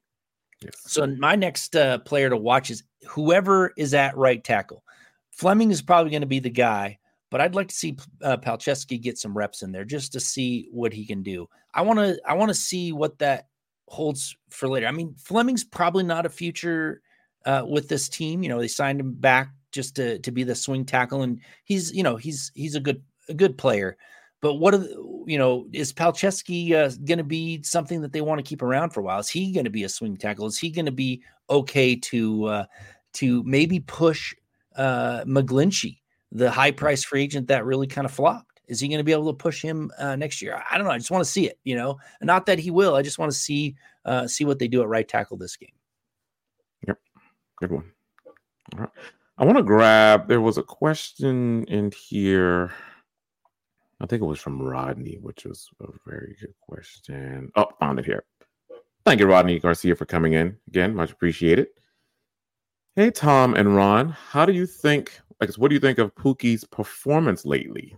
Yes. So my next uh, player to watch is whoever is at right tackle. Fleming is probably going to be the guy, but I'd like to see uh, Palczewski get some reps in there just to see what he can do. I want to I want to see what that holds for later. I mean, Fleming's probably not a future uh, with this team. You know, they signed him back just to, to be the swing tackle. And he's, you know, he's, he's a good, a good player, but what, are the, you know, is Palczewski uh, going to be something that they want to keep around for a while? Is he going to be a swing tackle? Is he going to be okay to, uh, to maybe push uh, McGlinchey, the high price free agent that really kind of flopped? Is he going to be able to push him uh, next year? I don't know. I just want to see it, you know, not that he will. I just want to see, uh, see what they do at right tackle this game. Yep. Good one. All right. I want to grab, there was a question in here. I think it was from Rodney, which was a very good question. Oh, found it here. Thank you, Rodney Garcia, for coming in. Again, much appreciated. Hey, Tom and Ron, how do you think, like, what do you think of Pookie's performance lately?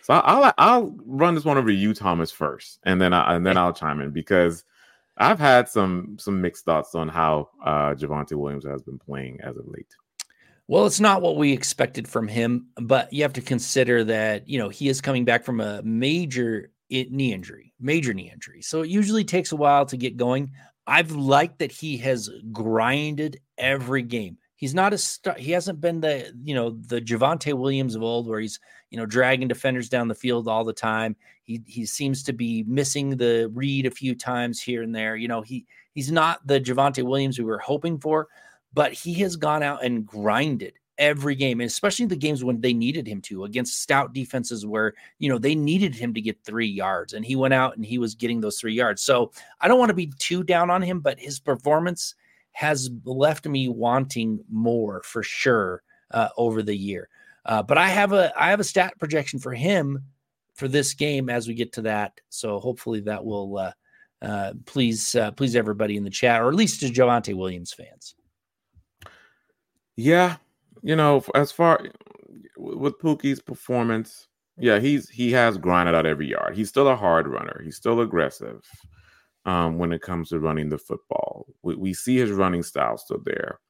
So I'll, I'll, I'll run this one over to you, Thomas, first, and then, I, and then I'll chime in because I've had some, some mixed thoughts on how uh, Javonte Williams has been playing as of late. Well, it's not what we expected from him, but you have to consider that, you know, he is coming back from a major knee injury, major knee injury. So it usually takes a while to get going. I've liked that he has grinded every game. He's not a star. He hasn't been the, you know, the Javonte Williams of old where he's, you know, dragging defenders down the field all the time. He he seems to be missing the read a few times here and there. You know, he he's not the Javonte Williams we were hoping for. But he has gone out and grinded every game, and especially the games when they needed him to, against stout defenses where, you know, they needed him to get three yards, and he went out and he was getting those three yards. So I don't want to be too down on him, but his performance has left me wanting more for sure uh, over the year. Uh, but I have a I have a stat projection for him for this game as we get to that. So hopefully that will uh, uh, please uh, please everybody in the chat, or at least to Javonte Williams fans. Yeah, you know, as far with Pookie's performance, yeah, he's he has grinded out every yard. He's still a hard runner. He's still aggressive um, when it comes to running the football. We we see his running style still there,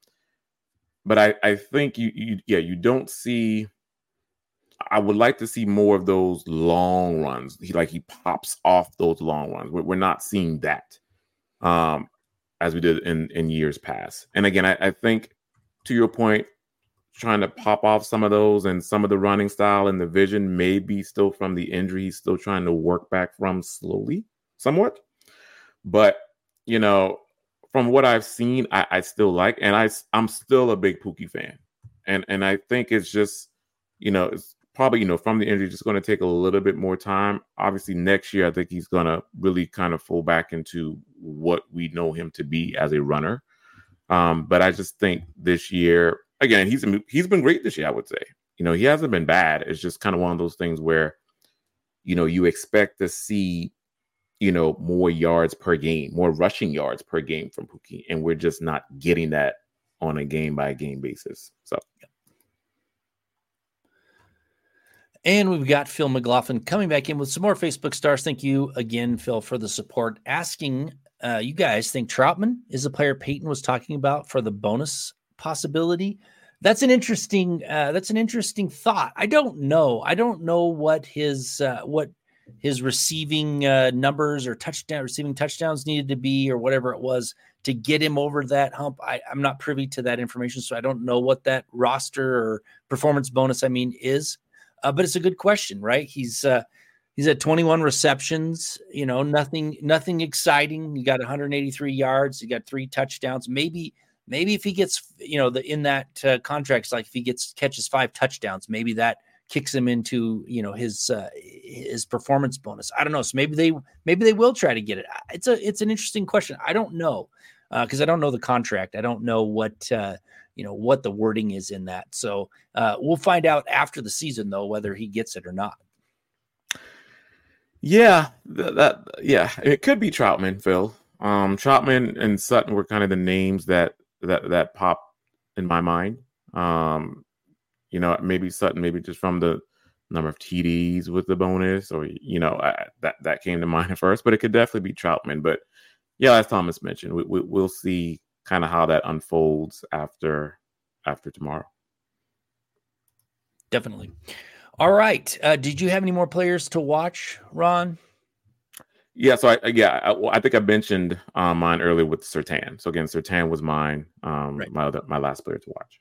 but I, I think you you yeah you don't see. I would like to see more of those long runs. He like he pops off those long runs. We're, we're not seeing that um, as we did in in years past. And again, I, I think. to your point, trying to pop off some of those, and some of the running style and the vision may be still from the injury he's still trying to work back from slowly, somewhat. But, you know, from what I've seen, I, I still like, and I, I'm still a big Pookie fan. And and I think it's just, you know, it's probably, you know, from the injury, just going to take a little bit more time. Obviously, next year, I think he's going to really kind of fall back into what we know him to be as a runner. Um, but I just think this year, again, he's he's been great this year, I would say. You know, he hasn't been bad. It's just kind of one of those things where, you know, you expect to see, you know, more yards per game, more rushing yards per game from Pookie, and we're just not getting that on a game-by-game basis. So, yeah. And we've got Phil McLaughlin coming back in with some more Facebook stars. Thank you again, Phil, for the support. Asking, uh, you guys think Troutman is the player Peyton was talking about for the bonus possibility? That's an interesting. Uh, that's an interesting thought. I don't know. I don't know what his uh, what his receiving uh, numbers or touchdown receiving touchdowns needed to be, or whatever it was to get him over that hump. I, I'm not privy to that information, so I don't know what that roster or performance bonus, I mean, is. Uh, but it's a good question, right? He's uh, he's at twenty-one receptions. You know, nothing nothing exciting. You got one hundred eighty-three yards. You got three touchdowns. Maybe maybe if he gets, you know, the in that uh, contracts, like if he gets catches five touchdowns, maybe that kicks him into, you know, his uh, his performance bonus. I don't know. So maybe they maybe they will try to get it. It's a it's an interesting question. I don't know because uh, I don't know the contract. I don't know what. Uh, you know, what the wording is in that. So uh, we'll find out after the season, though, whether he gets it or not. Yeah, th- that yeah, it could be Troutman, Phil. Um, Troutman and Sutton were kind of the names that that that popped in my mind. Um, you know, maybe Sutton, maybe just from the number of T Ds with the bonus, or, you know, I, that, that came to mind at first, but it could definitely be Troutman. But, yeah, as Thomas mentioned, we, we, we'll see kind of how that unfolds after after tomorrow. Definitely. All right. Uh, did you have any more players to watch, Ron? Yeah. So I yeah I, I think I mentioned uh, mine earlier with Surtain. So again, Surtain was mine, um, right. my my last player to watch.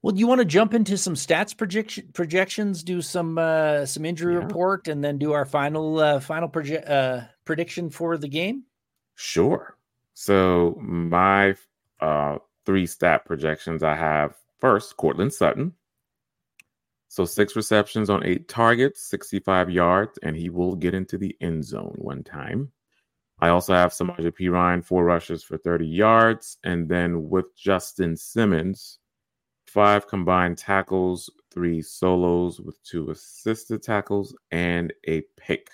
Well, do you want to jump into some stats projection projections? Do some uh, some injury yeah. report, and then do our final uh, final proje- uh, prediction for the game? Sure. So my uh, three stat projections I have. First, Courtland Sutton. So six receptions on eight targets, sixty-five yards, and he will get into the end zone one time. I also have Samaje Perine, four rushes for thirty yards. And then with Justin Simmons, five combined tackles, three solos with two assisted tackles, and a pick.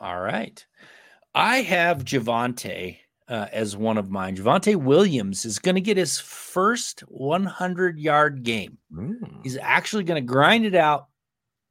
All right. I have Javonte uh, as one of mine. Javonte Williams is going to get his first one hundred-yard game. Mm. He's actually going to grind it out,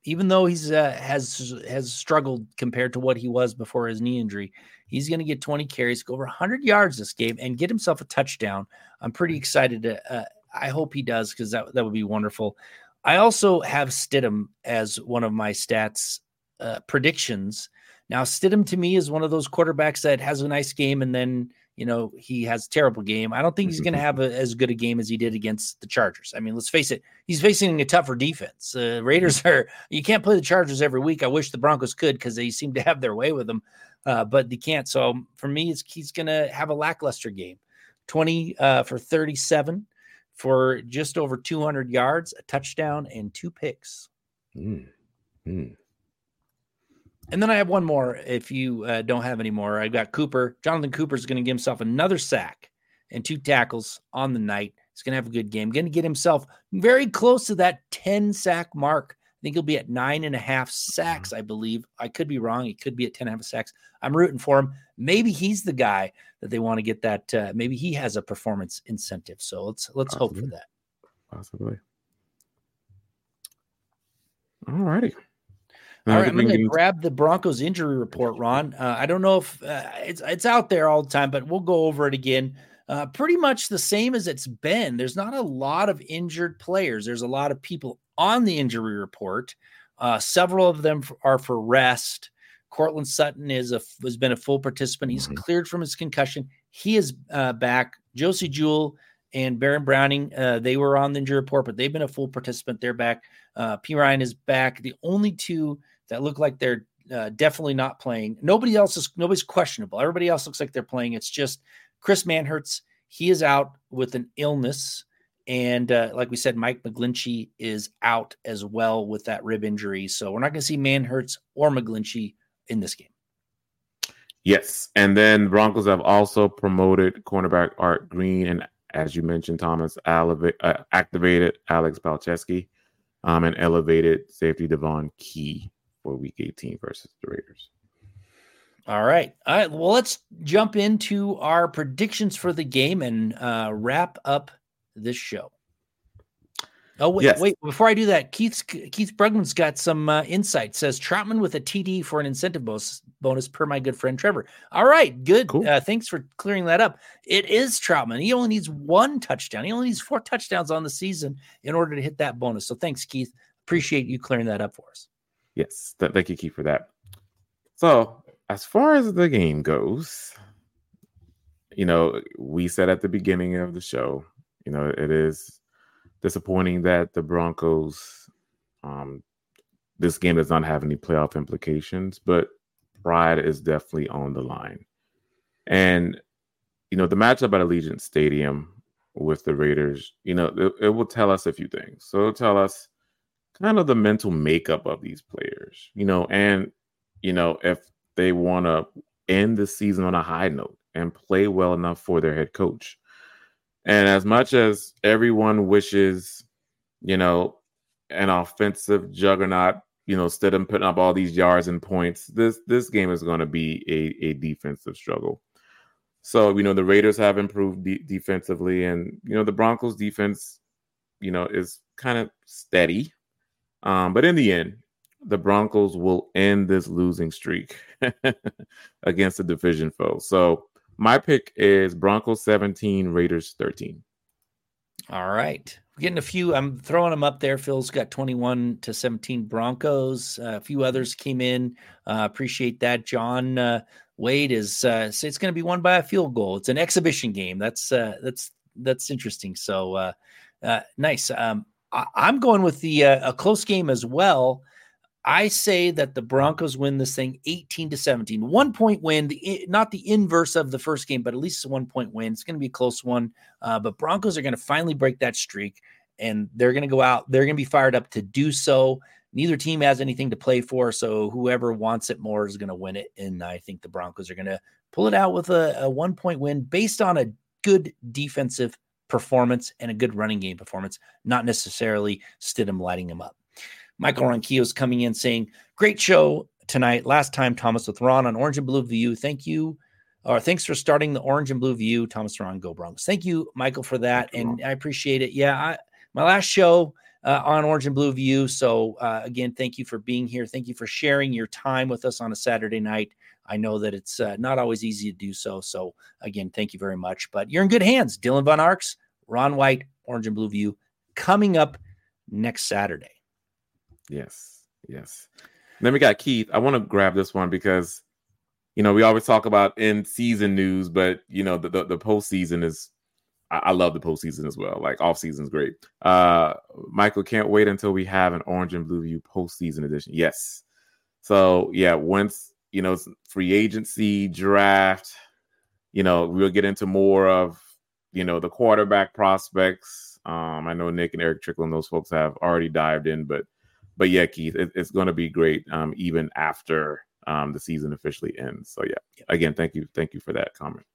even though he's uh, has has struggled compared to what he was before his knee injury. He's going to get twenty carries, go over one hundred yards this game, and get himself a touchdown. I'm pretty excited. To, uh, I hope he does, because that, that would be wonderful. I also have Stidham as one of my stats uh, predictions. Now, Stidham to me is one of those quarterbacks that has a nice game and then, you know, he has a terrible game. I don't think he's going to have a, as good a game as he did against the Chargers. I mean, let's face it, he's facing a tougher defense. Uh, Raiders are, you can't play the Chargers every week. I wish the Broncos could, because they seem to have their way with them, uh, but they can't. So for me, it's, he's going to have a lackluster game. twenty uh, for thirty-seven for just over two hundred yards, a touchdown, and two picks. Mm. Mm. And then I have one more if you uh, don't have any more. I've got Cooper. Jonathan Cooper is going to give himself another sack and two tackles on the night. He's going to have a good game. Going to get himself very close to that ten-sack mark. I think he'll be at nine and a half sacks, I believe. I could be wrong. He could be at ten and a half sacks. I'm rooting for him. Maybe he's the guy that they want to get that. Uh, maybe he has a performance incentive. So let's let's Possibly. hope for that. Possibly. All righty. All right, I'm going to grab the Broncos injury report, Ron. Uh, I don't know if uh, it's it's out there all the time, but we'll go over it again. Uh, pretty much the same as it's been. There's not a lot of injured players. There's a lot of people on the injury report. Uh, several of them are for rest. Courtland Sutton is a, has been a full participant. He's mm-hmm. cleared from his concussion. He is uh, back. Josie Jewell and Baron Browning, uh, they were on the injury report, but they've been a full participant. They're back. Uh, P. Ryan is back. The only two that look like they're uh, definitely not playing. Nobody else is, nobody's questionable. Everybody else looks like they're playing. It's just Chris Manhertz. He is out with an illness. And uh, like we said, Mike McGlinchey is out as well with that rib injury. So we're not going to see Manhertz or McGlinchey in this game. Yes. And then the Broncos have also promoted cornerback Art Green. And as you mentioned, Thomas, eleva- uh, activated Alex Palczewski um, and elevated safety Devon Key for week eighteen versus the Raiders. All right. All right. Well, let's jump into our predictions for the game and uh, wrap up this show. Oh, wait, yes. wait, before I do that, Keith's, Keith Brugman's got some uh, insight. Says Troutman with a T D for an incentive bonus, bonus per my good friend Trevor. All right, good. Cool. Uh, thanks for clearing that up. It is Troutman. He only needs one touchdown. He only needs four touchdowns on the season in order to hit that bonus. So thanks, Keith. Appreciate you clearing that up for us. Yes, th- thank you, Keith, for that. So as far as the game goes, you know, we said at the beginning of the show, you know, it is disappointing that the Broncos, um, this game does not have any playoff implications, but pride is definitely on the line. And, you know, the matchup at Allegiant Stadium with the Raiders, you know, it, it will tell us a few things. So it'll tell us kind of the mental makeup of these players, you know, and, you know, if they want to end the season on a high note and play well enough for their head coach. And as much as everyone wishes, you know, an offensive juggernaut, you know, Stidham putting up all these yards and points, this this game is going to be a, a defensive struggle. So, you know, the Raiders have improved de- defensively, and, you know, the Broncos defense, you know, is kind of steady. Um, but in the end, the Broncos will end this losing streak against the division foe. So, my pick is Broncos seventeen, Raiders thirteen. All right. We're getting a few. I'm throwing them up there. Phil's got twenty-one to seventeen Broncos. Uh, a few others came in. Uh, appreciate that. John uh, Wade is uh, say it's going to be won by a field goal. It's an exhibition game. That's uh, that's that's interesting. So uh, uh, nice. Um, I, I'm going with the uh, a close game as well. I say that the Broncos win this thing eighteen to seventeen, one point win, the, not the inverse of the first game, but at least a one point win. It's going to be a close one, uh, but Broncos are going to finally break that streak, and they're going to go out. They're going to be fired up to do so. Neither team has anything to play for. So whoever wants it more is going to win it. And I think the Broncos are going to pull it out with a, a one point win based on a good defensive performance and a good running game performance, not necessarily Stidham lighting them up. Michael Ronquillo is coming in saying, great show tonight. Last time, Thomas with Ron on Orange and Blue View. Thank you. Or thanks for starting the Orange and Blue View. Thomas Ron, go Broncos. Thank you, Michael, for that. And I appreciate it. Yeah, I, my last show uh, on Orange and Blue View. So, uh, again, thank you for being here. Thank you for sharing your time with us on a Saturday night. I know that it's uh, not always easy to do so. So, again, thank you very much. But you're in good hands. Dylan Von Arx, Ron White, Orange and Blue View coming up next Saturday. Yes, yes. And then we got Keith. I want to grab this one because, you know, we always talk about in-season news, but, you know, the, the, the postseason is – I love the postseason as well. Like, off-season's great. Uh, Michael, can't wait until we have an Orange and Blue View postseason edition. Yes. So, yeah, once, you know, it's free agency, draft, you know, we'll get into more of, you know, the quarterback prospects. Um, I know Nick and Eric Trickle and those folks have already dived in, but – But yeah, Keith, it, it's going to be great um, even after um, the season officially ends. So yeah, again, thank you, thank you for that comment.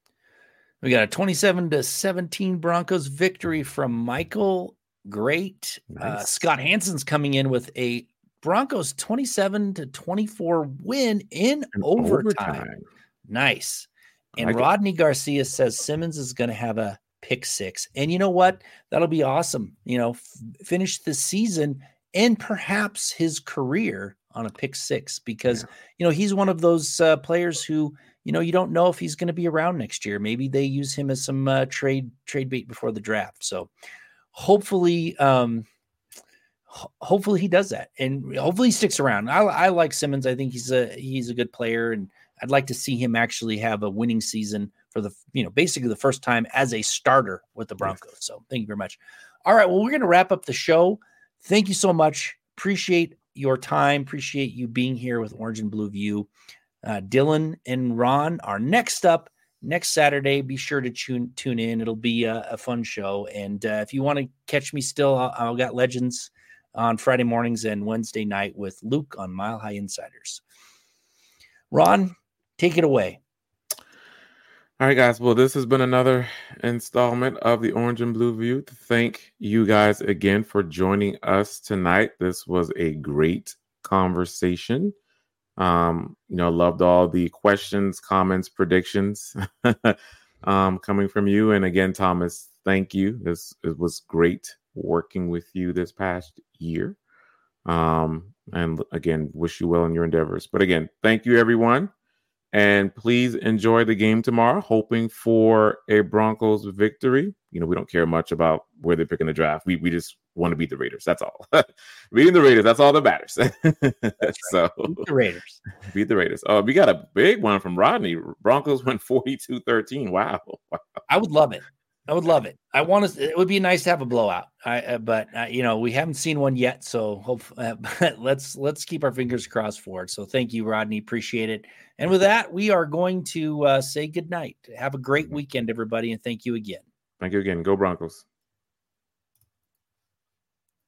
We got a twenty-seven to seventeen Broncos victory from Michael. Great. Nice. Uh, Scott Hansen's coming in with a Broncos twenty-seven to twenty-four win in overtime. overtime. Nice. And like Rodney it. Garcia says Simmons is going to have a pick six, and you know what? That'll be awesome. You know, f- finish the season and perhaps his career on a pick six, because, yeah. you know, he's one of those uh, players who, you know, you don't know if he's going to be around next year. Maybe they use him as some uh, trade trade bait before the draft. So hopefully, um, ho- hopefully he does that, and hopefully he sticks around. I, I like Simmons. I think he's a, he's a good player, and I'd like to see him actually have a winning season for the, you know, basically the first time as a starter with the Broncos. So thank you very much. All right. Well, we're going to wrap up the show. Thank you so much. Appreciate your time. Appreciate you being here with Orange and Blue View. Uh, Dylan and Ron are next up next Saturday. Be sure to tune, tune in. It'll be a, a fun show. And uh, if you want to catch me still, I'll, I'll got Legends on Friday mornings and Wednesday night with Luke on Mile High Insiders. Ron, take it away. All right, guys. Well, this has been another installment of the Orange and Blue View. Thank you guys again for joining us tonight. This was a great conversation. Um, you know, loved all the questions, comments, predictions um, coming from you. And again, Thomas, thank you. This it was great working with you this past year. Um, and again, wish you well in your endeavors. But again, thank you, everyone. And please enjoy the game tomorrow, hoping for a Broncos victory. You know, we don't care much about where they pick in the draft. We we just want to beat the Raiders. That's all. Beating the Raiders. That's all that matters. So beat the Raiders. Beat the Raiders. Oh, we got a big one from Rodney. Broncos went forty-two thirteen. Wow. wow. I would love it. I would love it. I want to. It would be nice to have a blowout. I, uh, but uh, you know, we haven't seen one yet. So hope uh, let's let's keep our fingers crossed for it. So thank you, Rodney. Appreciate it. And with that, we are going to uh, say good night. Have a great weekend, everybody, and thank you again. Thank you again. Go Broncos.